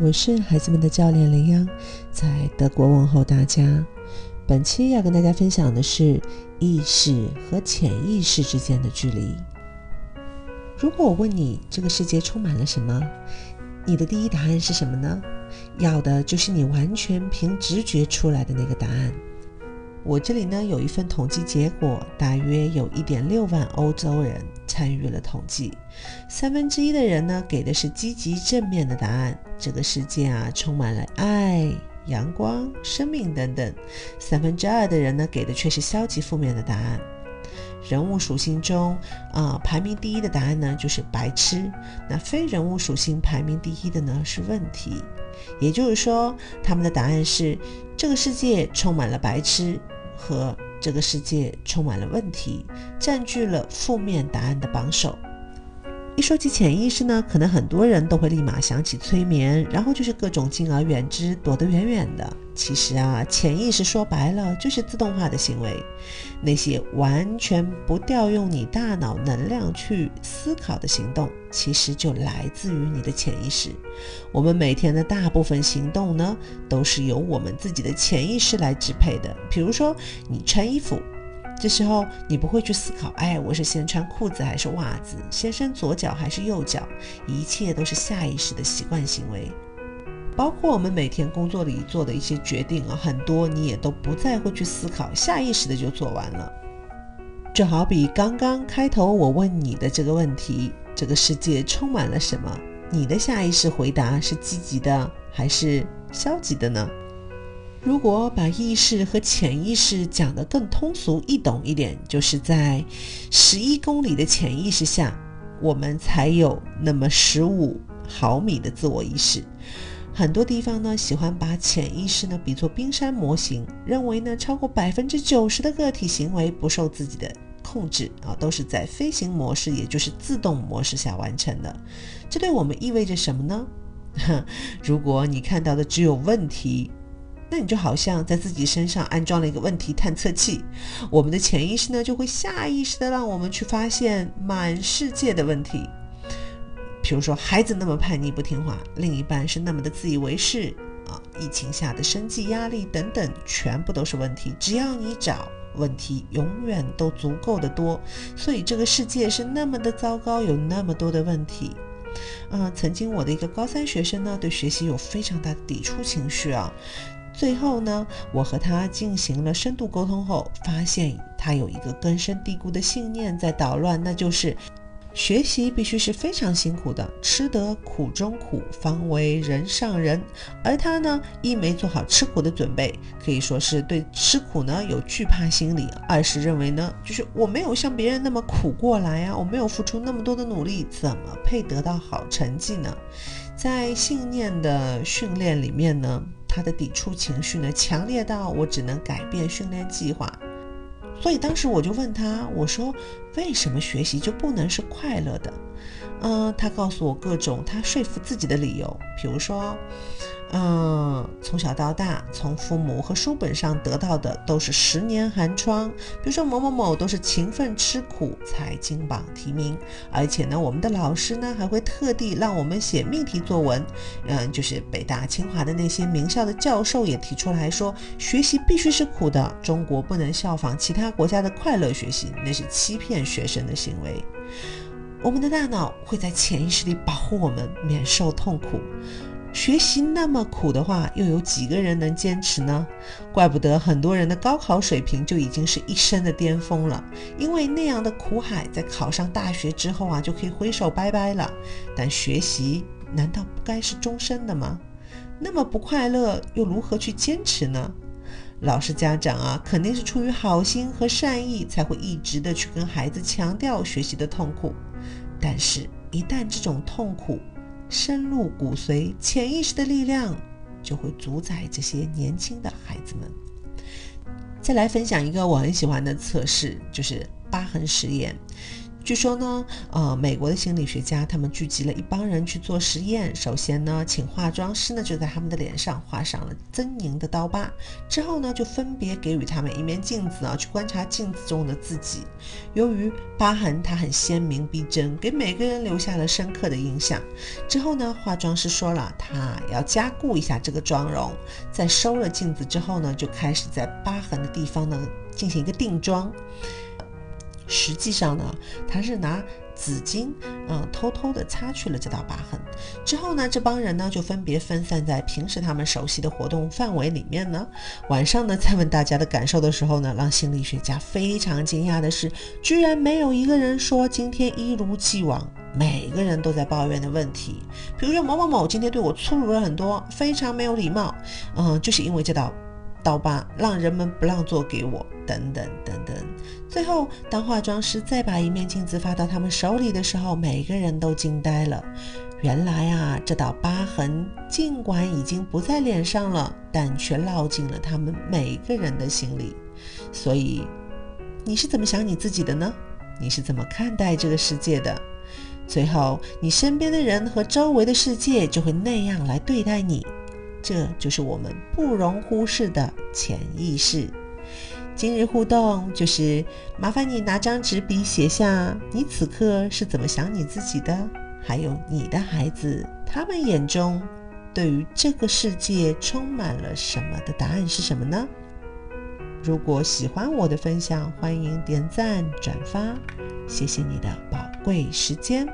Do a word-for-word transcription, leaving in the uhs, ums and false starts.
我是孩子们的教练林央，在德国问候大家。本期要跟大家分享的是意识和潜意识之间的距离。如果我问你这个世界充满了什么，你的第一答案是什么呢？要的就是你完全凭直觉出来的那个答案。我这里呢有一份统计结果，大约有 一点六万欧洲人参与了统计，三分之一的人呢给的是积极正面的答案，这个世界啊充满了爱、阳光、生命等等。三分之二的人呢给的却是消极负面的答案。人物属性中、呃、排名第一的答案呢就是白痴，那非人物属性排名第一的呢是问题。也就是说，他们的答案是这个世界充满了白痴和这个世界充满了问题，占据了负面答案的榜首。一说起潜意识呢，可能很多人都会立马想起催眠，然后就是各种敬而远之，躲得远远的。其实啊，潜意识说白了就是自动化的行为，那些完全不调用你大脑能量去思考的行动，其实就来自于你的潜意识。我们每天的大部分行动呢，都是由我们自己的潜意识来支配的。比如说你穿衣服，这时候你不会去思考，哎，我是先穿裤子还是袜子，先伸左脚还是右脚，一切都是下意识的习惯行为。包括我们每天工作里做的一些决定啊，很多你也都不再会去思考，下意识的就做完了。就好比刚刚开头我问你的这个问题，这个世界充满了什么？你的下意识回答是积极的还是消极的呢？如果把意识和潜意识讲得更通俗易懂一点，就是在十一公里的潜意识下，我们才有那么十五毫米的自我意识。很多地方呢喜欢把潜意识呢比作冰山模型，认为呢超过 百分之九十 的个体行为不受自己的控制、啊、都是在飞行模式，也就是自动模式下完成的。这对我们意味着什么呢？如果你看到的只有问题，那你就好像在自己身上安装了一个问题探测器，我们的潜意识呢就会下意识的让我们去发现满世界的问题。比如说孩子那么叛逆不听话，另一半是那么的自以为是、啊、疫情下的生计压力等等，全部都是问题。只要你找，问题永远都足够的多，所以这个世界是那么的糟糕，有那么多的问题。嗯，曾经我的一个高三学生呢对学习有非常大的抵触情绪啊，最后呢我和他进行了深度沟通后，发现他有一个根深蒂固的信念在捣乱，那就是学习必须是非常辛苦的，吃得苦中苦方为人上人。而他呢一没做好吃苦的准备，可以说是对吃苦呢有惧怕心理。二是认为呢就是我没有像别人那么苦过来啊，我没有付出那么多的努力，怎么配得到好成绩呢？在信念的训练里面呢，他的抵触情绪呢强烈到我只能改变训练计划。所以当时我就问他，我说为什么学习就不能是快乐的？嗯，他告诉我各种他说服自己的理由，比如说嗯，从小到大从父母和书本上得到的都是十年寒窗，比如说某某某都是勤奋吃苦才金榜题名，而且呢我们的老师呢还会特地让我们写命题作文。嗯，就是北大清华的那些名校的教授也提出来说，学习必须是苦的，中国不能效仿其他国家的快乐学习，那是欺骗学生的行为。我们的大脑会在潜意识里保护我们免受痛苦，学习那么苦的话，又有几个人能坚持呢？怪不得很多人的高考水平就已经是一生的巅峰了，因为那样的苦海在考上大学之后啊，就可以挥手拜拜了。但学习难道不该是终身的吗？那么不快乐又如何去坚持呢？老师家长啊，肯定是出于好心和善意才会一直的去跟孩子强调学习的痛苦，但是一旦这种痛苦深入骨髓，潜意识的力量就会主宰这些年轻的孩子们。再来分享一个我很喜欢的测试，就是疤痕实验。据说呢呃，美国的心理学家他们聚集了一帮人去做实验。首先呢，请化妆师呢就在他们的脸上画上了狰狞的刀疤，之后呢就分别给予他们一面镜子啊，去观察镜子中的自己。由于疤痕它很鲜明逼真，给每个人留下了深刻的印象。之后呢，化妆师说了他要加固一下这个妆容，在收了镜子之后呢，就开始在疤痕的地方呢进行一个定妆。实际上呢，他是拿纸巾、呃、偷偷的擦去了这道疤痕。之后呢，这帮人呢就分别分散在平时他们熟悉的活动范围里面呢。晚上呢，在问大家的感受的时候呢，让心理学家非常惊讶的是，居然没有一个人说今天一如既往。每个人都在抱怨的问题，比如说某某某今天对我粗鲁了很多，非常没有礼貌，嗯、呃，就是因为这道刀疤让人们不让座给我，等等等等。最后当化妆师再把一面镜子发到他们手里的时候，每个人都惊呆了。原来啊，这道疤痕尽管已经不在脸上了，但却烙进了他们每个人的心里。所以你是怎么想你自己的呢？你是怎么看待这个世界的？最后你身边的人和周围的世界就会那样来对待你。这就是我们不容忽视的潜意识。今日互动就是麻烦你拿张纸笔写下你此刻是怎么想你自己的，还有你的孩子他们眼中对于这个世界充满了什么的答案是什么呢？如果喜欢我的分享，欢迎点赞转发，谢谢你的宝贵时间。